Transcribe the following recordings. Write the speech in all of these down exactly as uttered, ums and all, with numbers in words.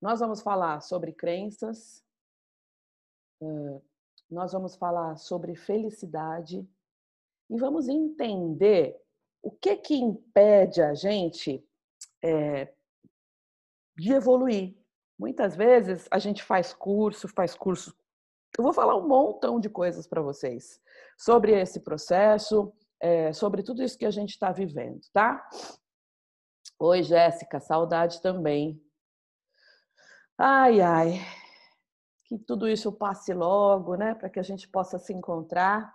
Nós vamos falar sobre crenças, nós vamos falar sobre felicidade e vamos entender o que que impede a gente é, de evoluir. Muitas vezes a gente faz curso, faz curso. Eu vou falar um montão de coisas para vocês sobre esse processo, é, sobre tudo isso que a gente está vivendo, tá? Oi, Jéssica, saudade também. Ai, ai, que tudo isso passe logo, né? Para que a gente possa se encontrar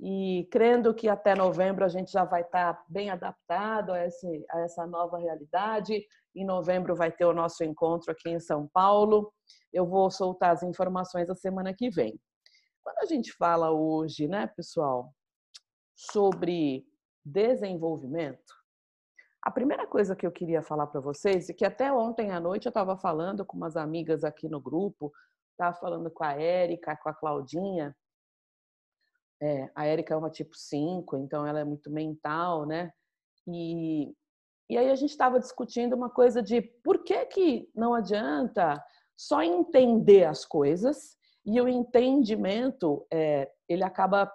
e crendo que até novembro a gente já vai estar bem adaptado a, esse, a essa nova realidade. Em novembro vai ter o nosso encontro aqui em São Paulo. Eu vou soltar as informações a semana que vem. Quando a gente fala hoje, né, pessoal, sobre desenvolvimento, a primeira coisa que eu queria falar para vocês, e que até ontem à noite eu estava falando com umas amigas aqui no grupo, estava falando com a Érica, com a Claudinha. É, a Érica é uma tipo cinco, então ela é muito mental, né? E, e aí a gente estava discutindo uma coisa de por que que não adianta só entender as coisas e o entendimento, é, ele acaba...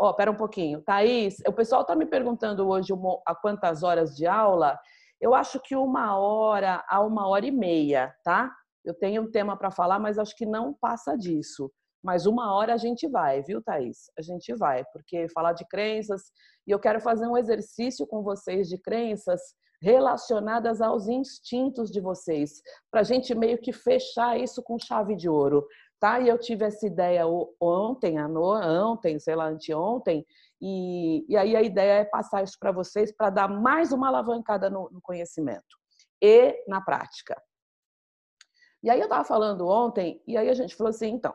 Ó, oh, pera um pouquinho. Thaís, o pessoal tá me perguntando hoje a quantas horas de aula. Eu acho que uma hora a uma hora e meia, tá? Eu tenho um tema para falar, mas acho que não passa disso. Mas uma hora a gente vai, viu, Thaís? A gente vai, porque falar de crenças... E eu quero fazer um exercício com vocês de crenças relacionadas aos instintos de vocês, pra gente meio que fechar isso com chave de ouro. Tá? E eu tive essa ideia ontem, ontem, sei lá, anteontem, e, e aí a ideia é passar isso para vocês para dar mais uma alavancada no, no conhecimento e na prática. E aí eu estava falando ontem, e aí a gente falou assim, então,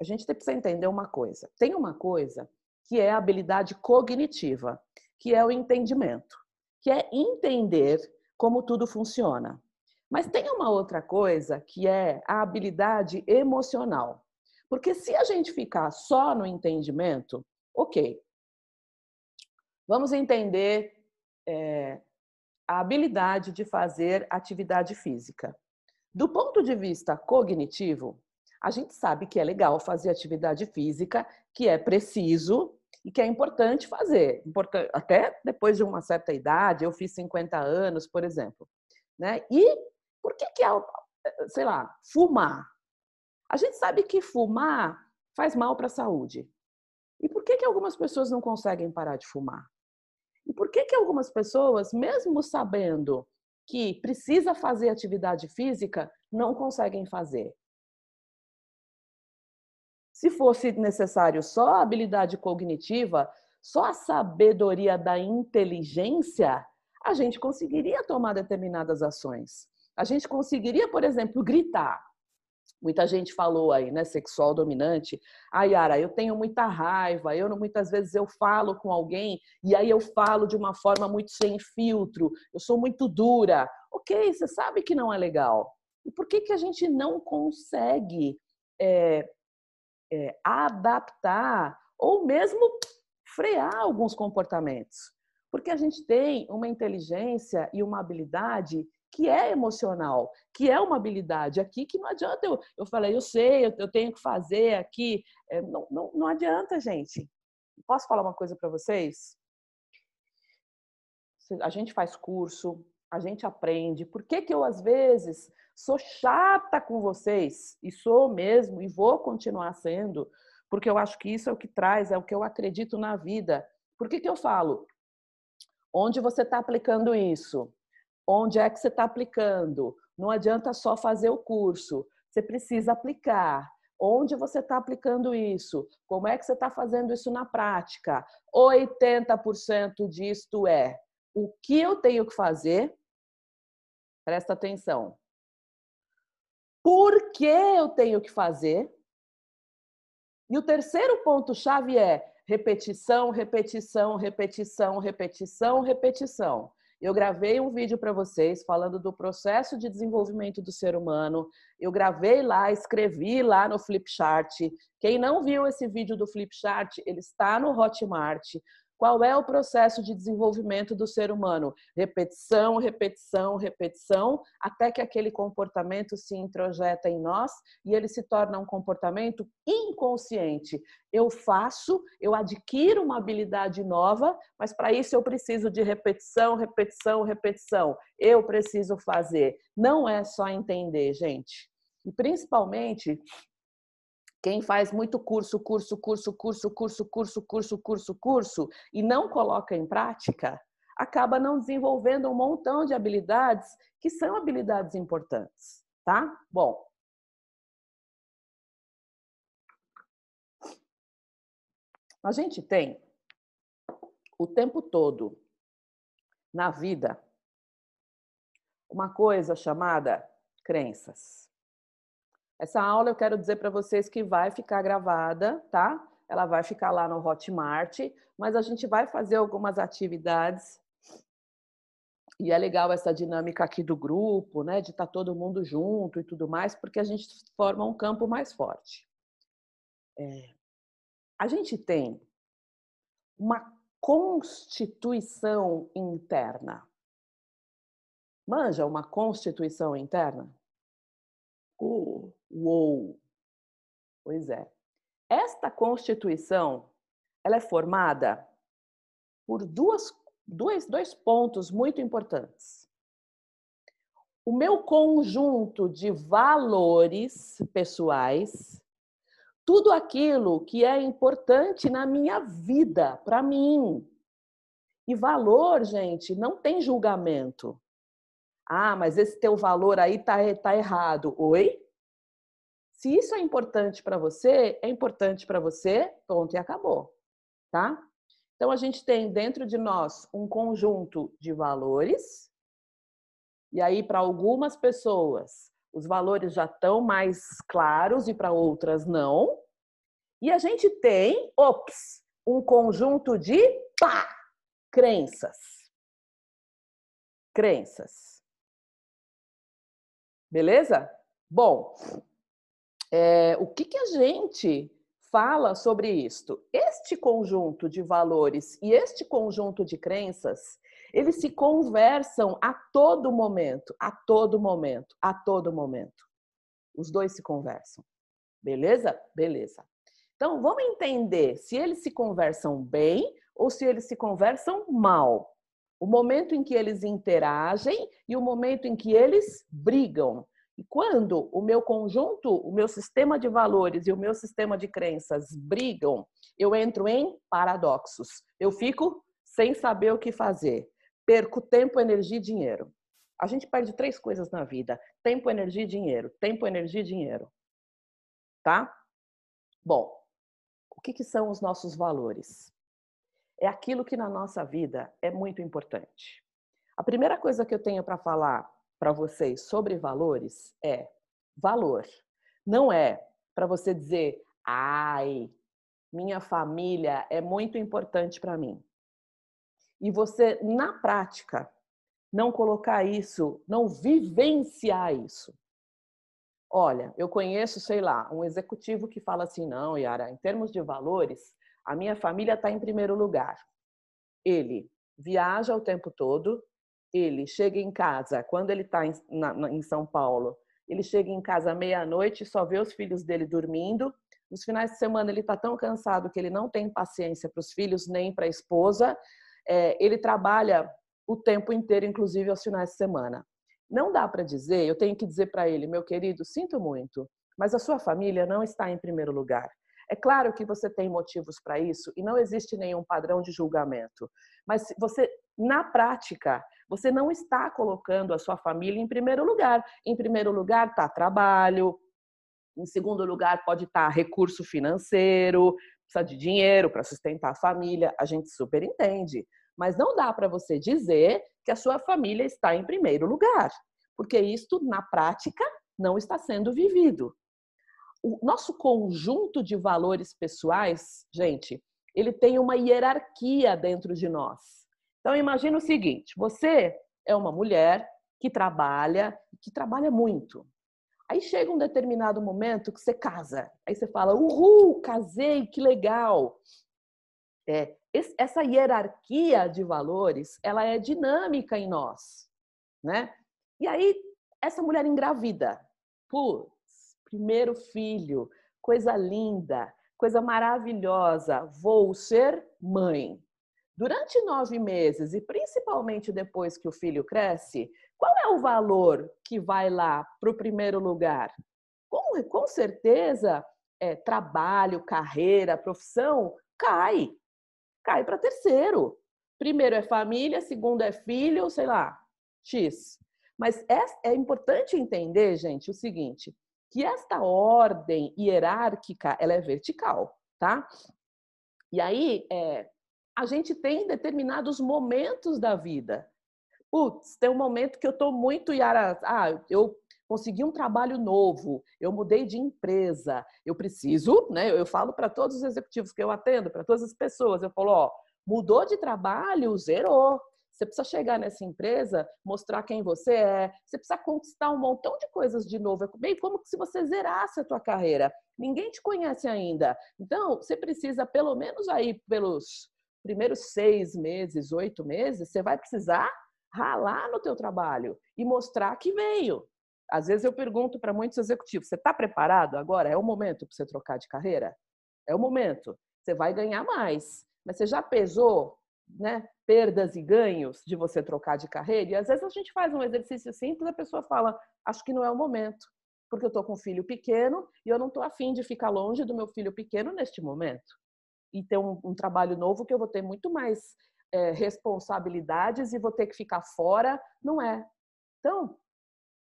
a gente precisa entender uma coisa. Tem uma coisa que é a habilidade cognitiva, que é o entendimento, que é entender como tudo funciona. Mas tem uma outra coisa que é a habilidade emocional. Porque se a gente ficar só no entendimento, ok, vamos entender é, a habilidade de fazer atividade física. Do ponto de vista cognitivo, a gente sabe que é legal fazer atividade física, que é preciso e que é importante fazer. Até depois de uma certa idade, eu fiz cinquenta anos, por exemplo, né? E por que que, sei lá, fumar? A gente sabe que fumar faz mal para a saúde. E por que que algumas pessoas não conseguem parar de fumar? E por que que algumas pessoas, mesmo sabendo que precisa fazer atividade física, não conseguem fazer? Se fosse necessário só a habilidade cognitiva, só a sabedoria da inteligência, a gente conseguiria tomar determinadas ações. A gente conseguiria, por exemplo, gritar. Muita gente falou aí, né, sexual dominante. Ah, Yara, eu tenho muita raiva, eu muitas vezes eu falo com alguém e aí eu falo de uma forma muito sem filtro, eu sou muito dura. Ok, você sabe que não é legal. E por que que a gente não consegue é, é, adaptar ou mesmo frear alguns comportamentos? Porque a gente tem uma inteligência e uma habilidade que é emocional, que é uma habilidade aqui que não adianta. Eu, eu falei, eu sei, eu, eu tenho que fazer aqui. É, não, não, não adianta, gente. Posso falar uma coisa para vocês? A gente faz curso, a gente aprende. Por que que eu, às vezes, sou chata com vocês? E sou mesmo, e vou continuar sendo. Porque eu acho que isso é o que traz, é o que eu acredito na vida. Por que que eu falo? Onde você está aplicando isso? Onde é que você está aplicando? Não adianta só fazer o curso. Você precisa aplicar. Onde você está aplicando isso? Como é que você está fazendo isso na prática? oitenta por cento disto é o que eu tenho que fazer? Presta atenção. Por que eu tenho que fazer? E o terceiro ponto-chave é repetição, repetição, repetição, repetição, repetição. Eu gravei um vídeo para vocês falando do processo de desenvolvimento do ser humano. Eu gravei lá, escrevi lá no Flipchart. Quem não viu esse vídeo do Flipchart, ele está no Hotmart. Qual é o processo de desenvolvimento do ser humano? Repetição, repetição, repetição, até que aquele comportamento se introjeta em nós e ele se torna um comportamento inconsciente. Eu faço, eu adquiro uma habilidade nova, mas para isso eu preciso de repetição, repetição, repetição. Eu preciso fazer. Não é só entender, gente. E principalmente... quem faz muito curso, curso, curso, curso, curso, curso, curso, curso, curso e não coloca em prática, acaba não desenvolvendo um montão de habilidades que são habilidades importantes, tá? Bom. A gente tem o tempo todo na vida uma coisa chamada crenças. Essa aula eu quero dizer para vocês que vai ficar gravada, tá? Ela vai ficar lá no Hotmart, mas a gente vai fazer algumas atividades. E é legal essa dinâmica aqui do grupo, né? De estar todo mundo junto e tudo mais, porque a gente forma um campo mais forte. É... A gente tem uma constituição interna. Manja uma constituição interna? Uh, uou! Pois é. Esta Constituição, ela é formada por duas, dois, dois pontos muito importantes. O meu conjunto de valores pessoais, tudo aquilo que é importante na minha vida, para mim. E valor, gente, não tem julgamento. Ah, mas esse teu valor aí tá, tá errado. Oi? Se isso é importante para você, é importante para você, ponto e acabou, tá? Então, a gente tem dentro de nós um conjunto de valores. E aí, para algumas pessoas, os valores já estão mais claros e para outras não. E a gente tem, ops, um conjunto de pá, crenças. Crenças. Beleza? Bom, é, o que, que a gente fala sobre isto? Este conjunto de valores e este conjunto de crenças, eles se conversam a todo momento, a todo momento, a todo momento. Os dois se conversam. Beleza? Beleza. Então, vamos entender se eles se conversam bem ou se eles se conversam mal. O momento em que eles interagem e o momento em que eles brigam. E quando o meu conjunto, o meu sistema de valores e o meu sistema de crenças brigam, eu entro em paradoxos. Eu fico sem saber o que fazer. Perco tempo, energia e dinheiro. A gente perde três coisas na vida. Tempo, energia e dinheiro. Tempo, energia e dinheiro. Tá? Bom, o que, que são os nossos valores? É aquilo que na nossa vida é muito importante. A primeira coisa que eu tenho para falar para vocês sobre valores é valor. Não é para você dizer, ai, minha família é muito importante para mim. E você, na prática, não colocar isso, não vivenciar isso. Olha, eu conheço, sei lá, um executivo que fala assim, não, Yara, em termos de valores... a minha família está em primeiro lugar. Ele viaja o tempo todo, ele chega em casa, quando ele está em, em São Paulo, ele chega em casa meia-noite, só vê os filhos dele dormindo. Nos finais de semana ele está tão cansado que ele não tem paciência para os filhos, nem para a esposa. É, ele trabalha o tempo inteiro, inclusive aos finais de semana. Não dá para dizer, eu tenho que dizer para ele, meu querido, sinto muito, mas a sua família não está em primeiro lugar. É claro que você tem motivos para isso e não existe nenhum padrão de julgamento. Mas você, na prática, você não está colocando a sua família em primeiro lugar. Em primeiro lugar está trabalho, em segundo lugar pode estar recurso financeiro, precisa de dinheiro para sustentar a família, a gente super entende. Mas não dá para você dizer que a sua família está em primeiro lugar, porque isto, na prática, não está sendo vivido. O nosso conjunto de valores pessoais, gente, ele tem uma hierarquia dentro de nós. Então, imagina o seguinte, você é uma mulher que trabalha, que trabalha muito. Aí chega um determinado momento que você casa. Aí você fala, uhul, casei, que legal. É, essa hierarquia de valores, ela é dinâmica em nós, né? E aí, essa mulher engravida, putz, primeiro filho, coisa linda, coisa maravilhosa, vou ser mãe. Durante nove meses e principalmente depois que o filho cresce, qual é o valor que vai lá para o primeiro lugar? Com, com certeza, é, trabalho, carreira, profissão, cai. Cai para terceiro. Primeiro é família, segundo é filho, sei lá, X. Mas é, é importante entender, gente, o seguinte, que esta ordem hierárquica, ela é vertical, tá? E aí, é, a gente tem determinados momentos da vida. Putz, tem um momento que eu tô muito, Yara, ah, eu consegui um trabalho novo, eu mudei de empresa, eu preciso, né? Eu falo para todos os executivos que eu atendo, para todas as pessoas, eu falo, ó, mudou de trabalho, zerou. Você precisa chegar nessa empresa, mostrar quem você é, você precisa conquistar um montão de coisas de novo. É meio como se você zerasse a tua carreira. Ninguém te conhece ainda. Então, você precisa, pelo menos aí, pelos primeiros seis meses, oito meses, você vai precisar ralar no teu trabalho e mostrar que veio. Às vezes eu pergunto para muitos executivos, você está preparado agora? É o momento para você trocar de carreira? É o momento. Você vai ganhar mais. Mas você já pesou, né, perdas e ganhos de você trocar de carreira? E às vezes a gente faz um exercício simples, a pessoa fala, acho que não é o momento, porque eu estou com um filho pequeno e eu não estou afim de ficar longe do meu filho pequeno neste momento. E ter um, um trabalho novo que eu vou ter muito mais é, responsabilidades e vou ter que ficar fora, não é. Então,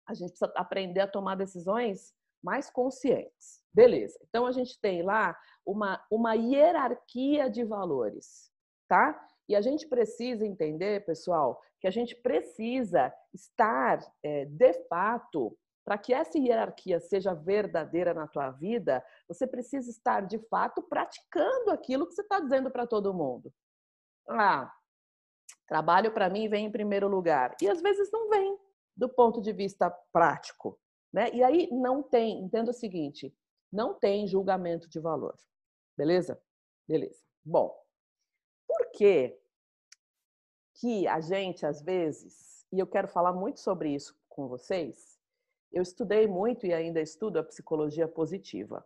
a gente precisa aprender a tomar decisões mais conscientes. Beleza, então a gente tem lá uma, uma hierarquia de valores, tá? E a gente precisa entender, pessoal, que a gente precisa estar, é, de fato, para que essa hierarquia seja verdadeira na tua vida, você precisa estar, de fato, praticando aquilo que você está dizendo para todo mundo. Ah, trabalho para mim vem em primeiro lugar. E às vezes não vem, do ponto de vista prático, né? E aí não tem, entenda o seguinte, não tem julgamento de valor. Beleza? Beleza. Bom, por que que a gente, às vezes, e eu quero falar muito sobre isso com vocês, eu estudei muito e ainda estudo a psicologia positiva.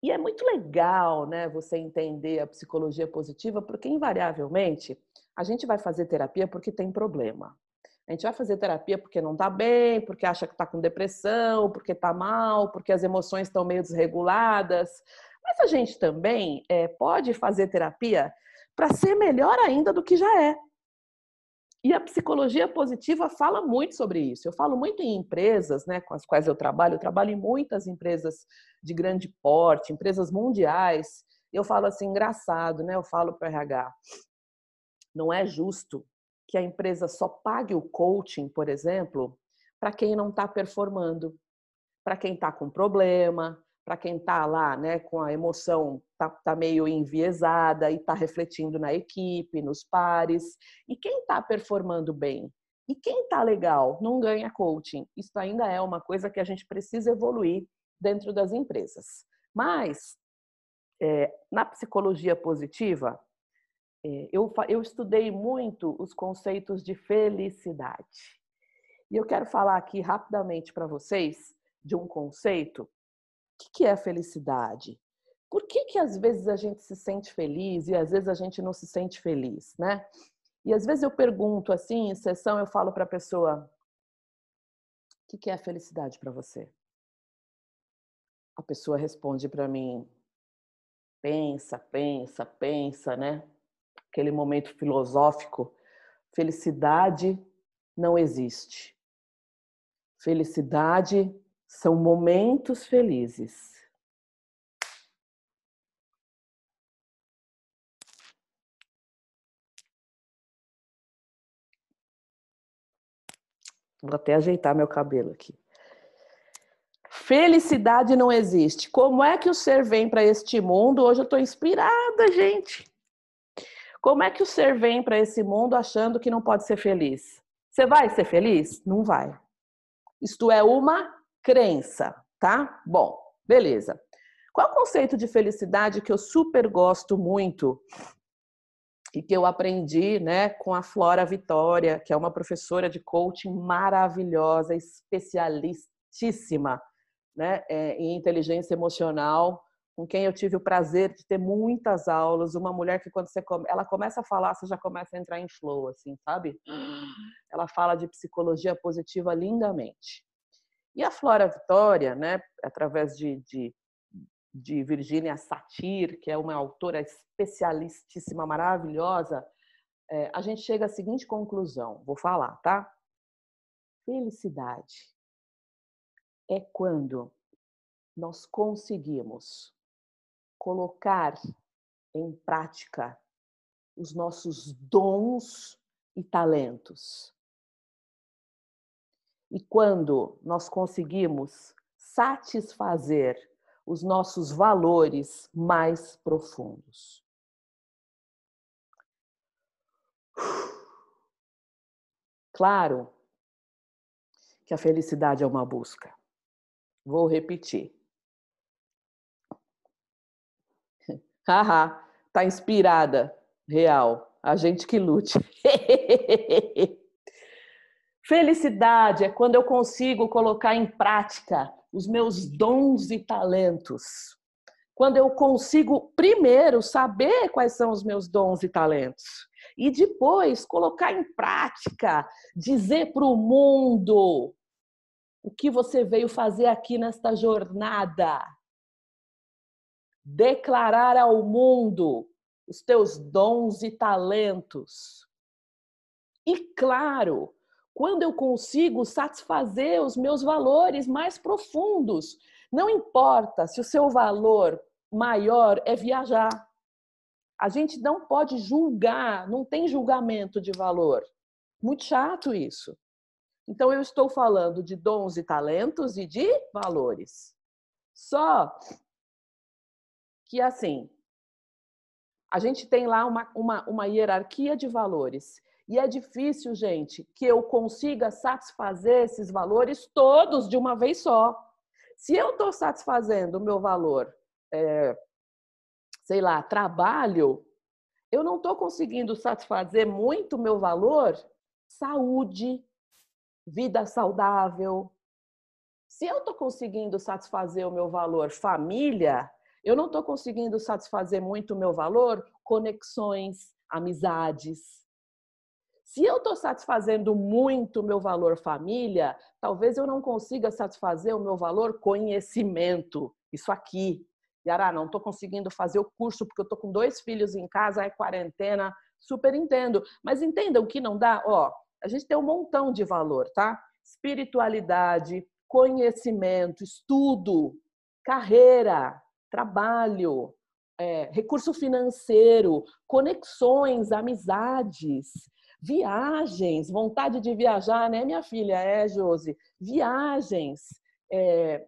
E é muito legal, né, você entender a psicologia positiva, porque invariavelmente a gente vai fazer terapia porque tem problema. A gente vai fazer terapia porque não tá bem, porque acha que tá com depressão, porque tá mal, porque as emoções estão meio desreguladas. Mas a gente também é, pode fazer terapia para ser melhor ainda do que já é. E a psicologia positiva fala muito sobre isso. Eu falo muito em empresas, né, com as quais eu trabalho. Eu trabalho em muitas empresas de grande porte, empresas mundiais. Eu falo assim, engraçado, né? Eu falo para o R H, não é justo que a empresa só pague o coaching, por exemplo, para quem não está performando, para quem está com problema, para quem está lá, né, com a emoção, tá, tá meio enviesada e está refletindo na equipe, nos pares. E quem está performando bem e quem está legal não ganha coaching. Isso ainda é uma coisa que a gente precisa evoluir dentro das empresas. Mas, é, na psicologia positiva, Eu, eu estudei muito os conceitos de felicidade. E eu quero falar aqui rapidamente para vocês de um conceito. O que é felicidade? Por que que às vezes a gente se sente feliz e às vezes a gente não se sente feliz, né? E às vezes eu pergunto assim, em sessão eu falo para a pessoa, o que é felicidade para você? A pessoa responde para mim, pensa, pensa, pensa, né? Aquele momento filosófico, felicidade não existe. Felicidade são momentos felizes. Vou até ajeitar meu cabelo aqui. Felicidade não existe. Como é que o ser vem para este mundo? Hoje eu estou inspirada, gente. Como é que o ser vem para esse mundo achando que não pode ser feliz? Você vai ser feliz? Não vai. Isto é uma crença, tá? Bom, beleza. Qual o conceito de felicidade que eu super gosto muito e que eu aprendi, né, com a Flora Vitória, que é uma professora de coaching maravilhosa, especialistíssima, né, é, em inteligência emocional, com quem eu tive o prazer de ter muitas aulas, uma mulher que quando você come, ela começa a falar, você já começa a entrar em flow, assim, sabe? Ela fala de psicologia positiva lindamente. E a Flora Vitória, né, através de, de, de Virgínia Satir, que é uma autora especialistíssima, maravilhosa, é, a gente chega à seguinte conclusão, vou falar, tá? Felicidade é quando nós conseguimos colocar em prática os nossos dons e talentos. E quando nós conseguimos satisfazer os nossos valores mais profundos. Claro que a felicidade é uma busca. Vou repetir. Haha, tá inspirada, real, a gente que lute. Felicidade é quando eu consigo colocar em prática os meus dons e talentos. Quando eu consigo, primeiro, saber quais são os meus dons e talentos. E depois, colocar em prática, dizer para o mundo o que você veio fazer aqui nesta jornada. Declarar ao mundo os teus dons e talentos. E claro, quando eu consigo satisfazer os meus valores mais profundos, não importa se o seu valor maior é viajar. A gente não pode julgar, não tem julgamento de valor. Muito chato isso. Então eu estou falando de dons e talentos e de valores. Só que assim, a gente tem lá uma, uma, uma hierarquia de valores. E é difícil, gente, que eu consiga satisfazer esses valores todos de uma vez só. Se eu estou satisfazendo o meu valor, é, sei lá, trabalho, eu não estou conseguindo satisfazer muito o meu valor saúde, vida saudável. Se eu estou conseguindo satisfazer o meu valor família, eu não estou conseguindo satisfazer muito o meu valor conexões, amizades. Se eu estou satisfazendo muito o meu valor família, talvez eu não consiga satisfazer o meu valor conhecimento. Isso aqui. Yara, não estou conseguindo fazer o curso porque eu estou com dois filhos em casa, é quarentena, super entendo. Mas entendam que não dá? Ó, a gente tem um montão de valor, tá? Espiritualidade, conhecimento, estudo, carreira, trabalho, é, recurso financeiro, conexões, amizades. Viagens, vontade de viajar, né, minha filha? É, Josi. Viagens, é,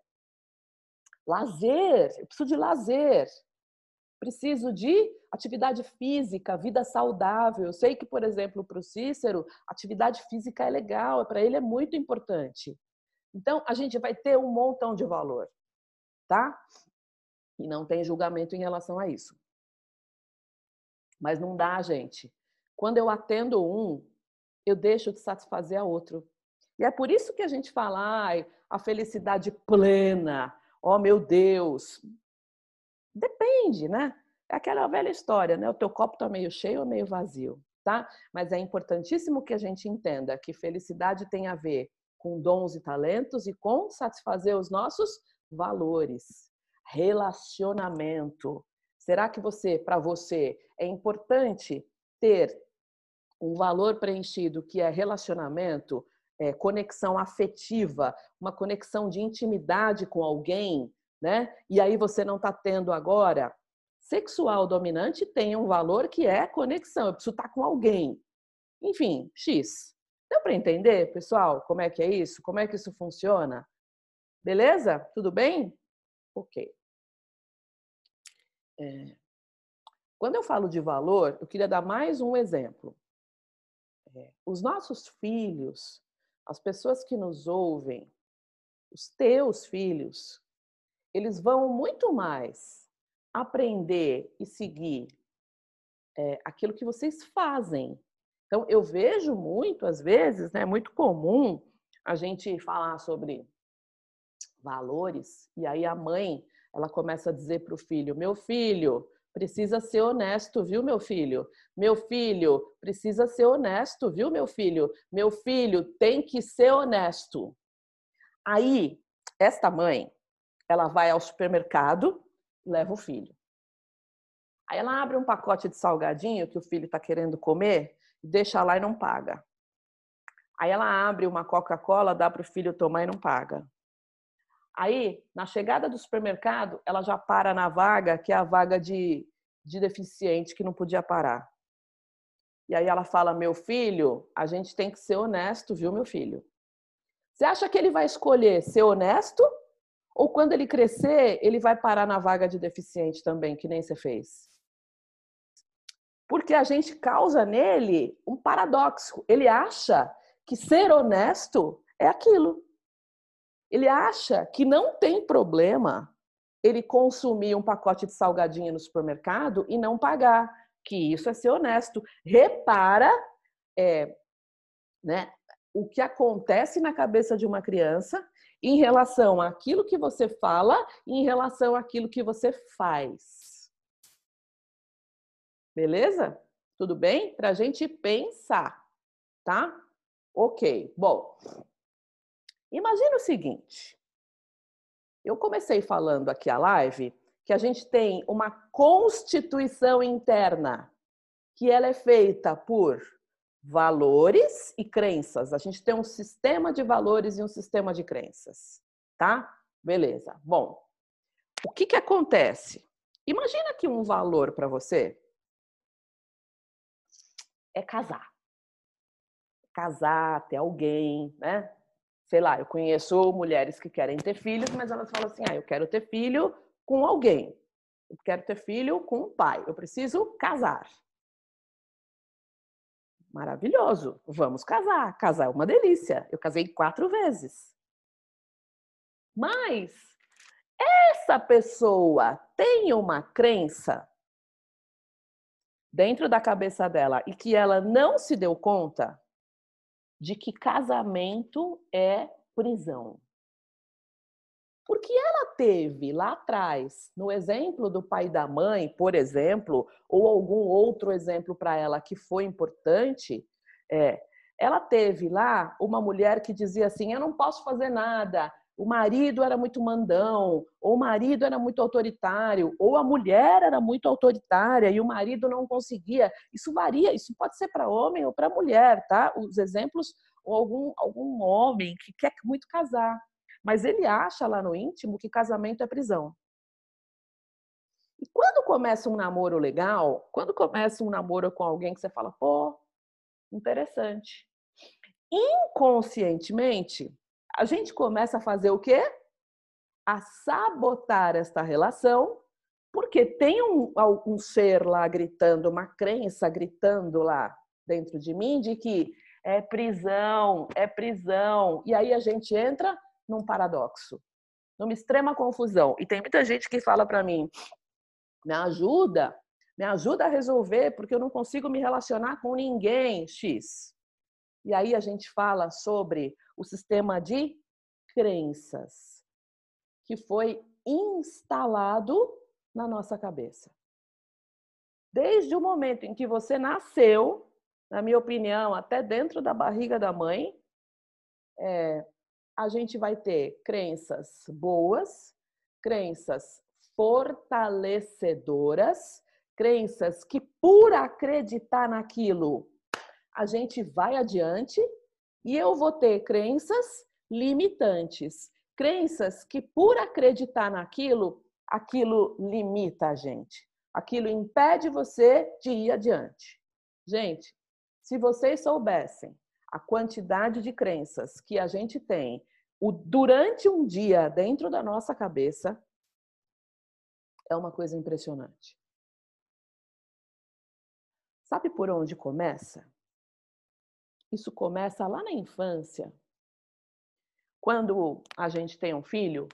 lazer, eu preciso de lazer. Preciso de atividade física, vida saudável. Eu sei que, por exemplo, para o Cícero, atividade física é legal, para ele é muito importante. Então, a gente vai ter um montão de valor, tá? E não tem julgamento em relação a isso. Mas não dá, gente. Quando eu atendo um, eu deixo de satisfazer a outro. E é por isso que a gente fala, ai, a felicidade plena, oh meu Deus. Depende, né? É aquela velha história, né? O teu copo tá meio cheio ou meio vazio, tá? Mas é importantíssimo que a gente entenda que felicidade tem a ver com dons e talentos e com satisfazer os nossos valores. Relacionamento. Será que você, para você, é importante ter um valor preenchido que é relacionamento, é, conexão afetiva, uma conexão de intimidade com alguém, né? E aí você não está tendo agora. Sexual dominante tem um valor que é conexão, eu preciso estar com alguém. Enfim, X. Deu para entender, pessoal, como é que é isso? Como é que isso funciona? Beleza? Tudo bem? Ok. É... Quando eu falo de valor, eu queria dar mais um exemplo. Os nossos filhos, as pessoas que nos ouvem, os teus filhos, eles vão muito mais aprender e seguir é, aquilo que vocês fazem. Então, eu vejo muito, às vezes, né, é muito comum a gente falar sobre valores, e aí a mãe, ela começa a dizer para o filho, meu filho, precisa ser honesto, viu, meu filho? Meu filho, precisa ser honesto, viu, meu filho? Meu filho tem que ser honesto. Aí, esta mãe, ela vai ao supermercado, leva o filho. Aí ela abre um pacote de salgadinho que o filho está querendo comer, deixa lá e não paga. Aí ela abre uma Coca-Cola, dá para o filho tomar e não paga. Aí, na chegada do supermercado, ela já para na vaga, que é a vaga de, de deficiente que não podia parar. E aí ela fala, meu filho, a gente tem que ser honesto, viu, meu filho? Você acha que ele vai escolher ser honesto? Ou quando ele crescer, ele vai parar na vaga de deficiente também, que nem você fez? Porque a gente causa nele um paradoxo. Ele acha que ser honesto é aquilo. Ele acha que não tem problema ele consumir um pacote de salgadinho no supermercado e não pagar, que isso é ser honesto. Repara é, né, o que acontece na cabeça de uma criança em relação àquilo que você fala e em relação àquilo que você faz. Beleza? Tudo bem? Pra gente pensar, tá? Ok, bom... Imagina o seguinte, eu comecei falando aqui a live que a gente tem uma constituição interna, que ela é feita por valores e crenças. A gente tem um sistema de valores e um sistema de crenças, tá? Beleza. Bom, o que que acontece? Imagina que um valor para você é casar. Casar, ter alguém, né? Sei lá, eu conheço mulheres que querem ter filhos, mas elas falam assim, ah, eu quero ter filho com alguém. Eu quero ter filho com um pai. Eu preciso casar. Maravilhoso. Vamos casar. Casar é uma delícia. Eu casei quatro vezes. Mas essa pessoa tem uma crença dentro da cabeça dela e que ela não se deu conta de que casamento é prisão. Porque ela teve lá atrás, no exemplo do pai e da mãe, por exemplo, ou algum outro exemplo para ela que foi importante, é, ela teve lá uma mulher que dizia assim, eu não posso fazer nada, o marido era muito mandão, ou o marido era muito autoritário, ou a mulher era muito autoritária e o marido não conseguia. Isso varia, isso pode ser para homem ou para mulher, tá? Os exemplos, ou algum, algum homem que quer muito casar, mas ele acha lá no íntimo que casamento é prisão. E quando começa um namoro legal, quando começa um namoro com alguém que você fala, pô, interessante. Inconscientemente, a gente começa a fazer o quê? A sabotar esta relação, porque tem um, um ser lá gritando, uma crença gritando lá dentro de mim de que é prisão, é prisão. E aí a gente entra num paradoxo, numa extrema confusão. E tem muita gente que fala para mim, me ajuda, me ajuda a resolver, porque eu não consigo me relacionar com ninguém, X. E aí a gente fala sobre o sistema de crenças que foi instalado na nossa cabeça. Desde o momento em que você nasceu, na minha opinião, até dentro da barriga da mãe, é, a gente vai ter crenças boas, crenças fortalecedoras, crenças que, por acreditar naquilo, a gente vai adiante. E eu vou ter crenças limitantes. Crenças que, por acreditar naquilo, aquilo limita a gente. Aquilo impede você de ir adiante. Gente, se vocês soubessem a quantidade de crenças que a gente tem durante um dia dentro da nossa cabeça, é uma coisa impressionante. Sabe por onde começa? Isso começa lá na infância. Quando a gente tem um filho,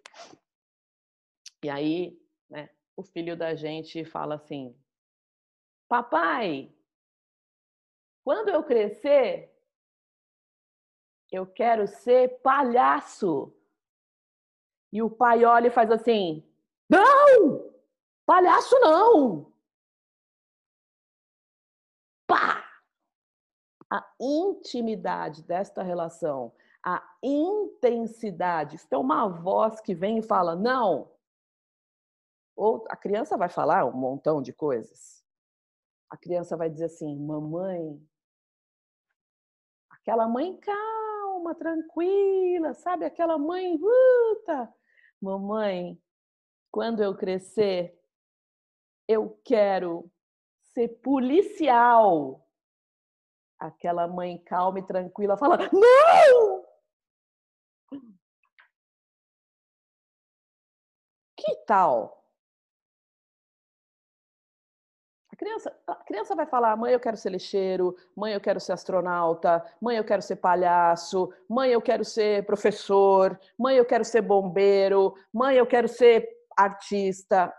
E aí, né, o filho da gente fala assim: papai, quando eu crescer, eu quero ser palhaço. E o pai olha e faz assim: não! Palhaço não! Pá! A intimidade desta relação, a intensidade. Se tem uma voz que vem e fala não, ou a criança vai falar um montão de coisas. A criança vai dizer assim: mamãe, aquela mãe calma, tranquila, sabe? Aquela mãe, puta, mamãe, quando eu crescer, eu quero ser policial. Aquela mãe calma e tranquila fala: não! Que tal? A criança, a criança vai falar: mãe, eu quero ser lixeiro, mãe, eu quero ser astronauta, mãe, eu quero ser palhaço, mãe, eu quero ser professor, mãe, eu quero ser bombeiro, mãe, eu quero ser artista.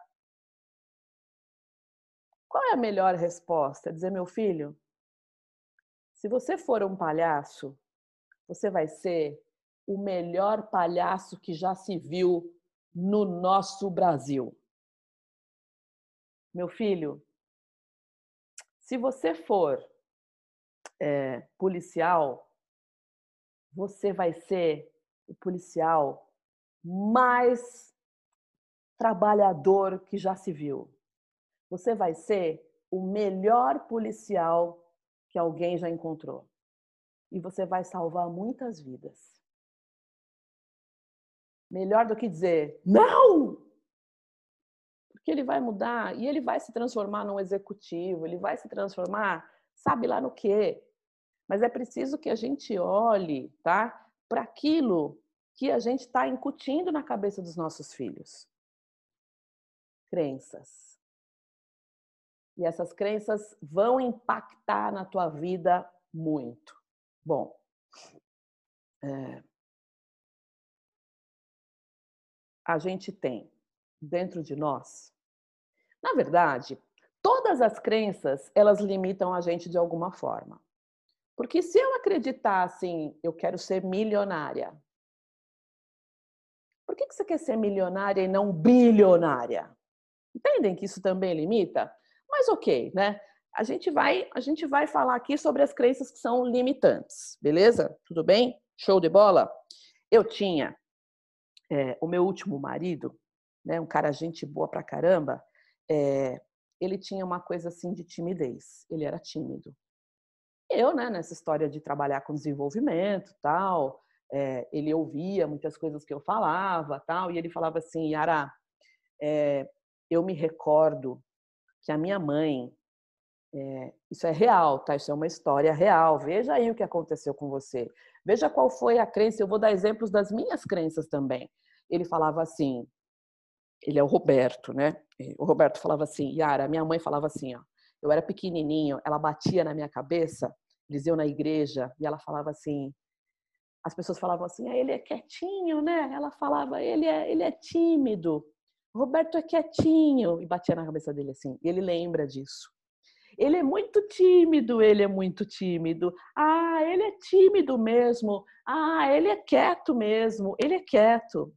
Qual é a melhor resposta? Dizer: meu filho, se você for um palhaço, você vai ser o melhor palhaço que já se viu no nosso Brasil. Meu filho, se você for é, policial, você vai ser o policial mais trabalhador que já se viu. Você vai ser o melhor policial que alguém já encontrou. E você vai salvar muitas vidas. Melhor do que dizer não! Porque ele vai mudar e ele vai se transformar num executivo, ele vai se transformar, sabe lá no quê? Mas é preciso que a gente olhe, tá? Para aquilo que a gente está incutindo na cabeça dos nossos filhos. Crenças. E essas crenças vão impactar na tua vida muito. Bom, é, a gente tem dentro de nós, na verdade, todas as crenças, elas limitam a gente de alguma forma. Porque se eu acreditar assim, eu quero ser milionária. Por que que você quer ser milionária e não bilionária? Entendem que isso também limita? Mas ok, né? A gente, vai, a gente vai falar aqui sobre as crenças que são limitantes, beleza? Tudo bem? Show de bola? Eu tinha é, o meu último marido, né, um cara gente boa pra caramba, é, ele tinha uma coisa assim de timidez, ele era tímido. Eu, né, nessa história de trabalhar com desenvolvimento e tal, é, ele ouvia muitas coisas que eu falava tal, e ele falava assim: Yara, é, eu me recordo que a minha mãe, é, isso é real, tá? Isso é uma história real. Veja aí o que aconteceu com você. Veja qual foi a crença. Eu vou dar exemplos das minhas crenças também. Ele falava assim, ele é o Roberto, né? O Roberto falava assim: Yara, minha mãe falava assim, ó, eu era pequenininho, ela batia na minha cabeça, eles iam na igreja, e ela falava assim, as pessoas falavam assim: ah, ele é quietinho, né? Ela falava: ele é, ele é tímido. Roberto é quietinho, e batia na cabeça dele assim, ele lembra disso. Ele é muito tímido, ele é muito tímido. Ah, ele é tímido mesmo. Ah, ele é quieto mesmo, ele é quieto.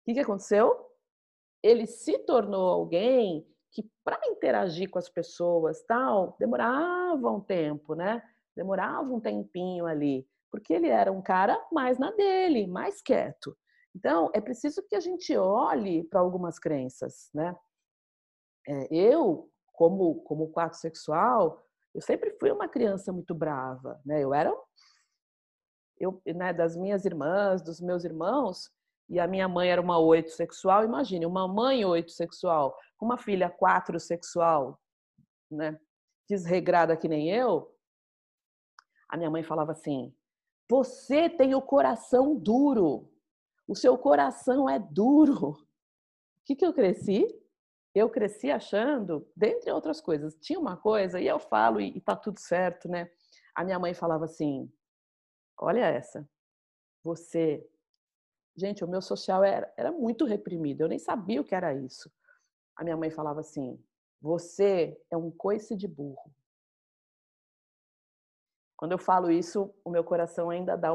O que que aconteceu? Ele se tornou alguém que, para interagir com as pessoas, tal, demorava um tempo, né? Demorava um tempinho ali, porque ele era um cara mais na dele, mais quieto. Então, é preciso que a gente olhe para algumas crenças, né? É, eu, como, como quadro sexual, eu sempre fui uma criança muito brava, né? Eu era, eu, né, das minhas irmãs, dos meus irmãos, e a minha mãe era uma oito sexual. Imagine, uma mãe oito sexual, com uma filha quatro sexual, né? Desregrada que nem eu. A minha mãe falava assim: você tem o coração duro. O seu coração é duro. O que que eu cresci? Eu cresci achando, dentre outras coisas, tinha uma coisa, e eu falo, e, e tá tudo certo, né? A minha mãe falava assim: olha essa, você Gente, o meu social era, era muito reprimido. Eu nem sabia o que era isso. A minha mãe falava assim, você é um coice de burro. Quando eu falo isso, o meu coração ainda dá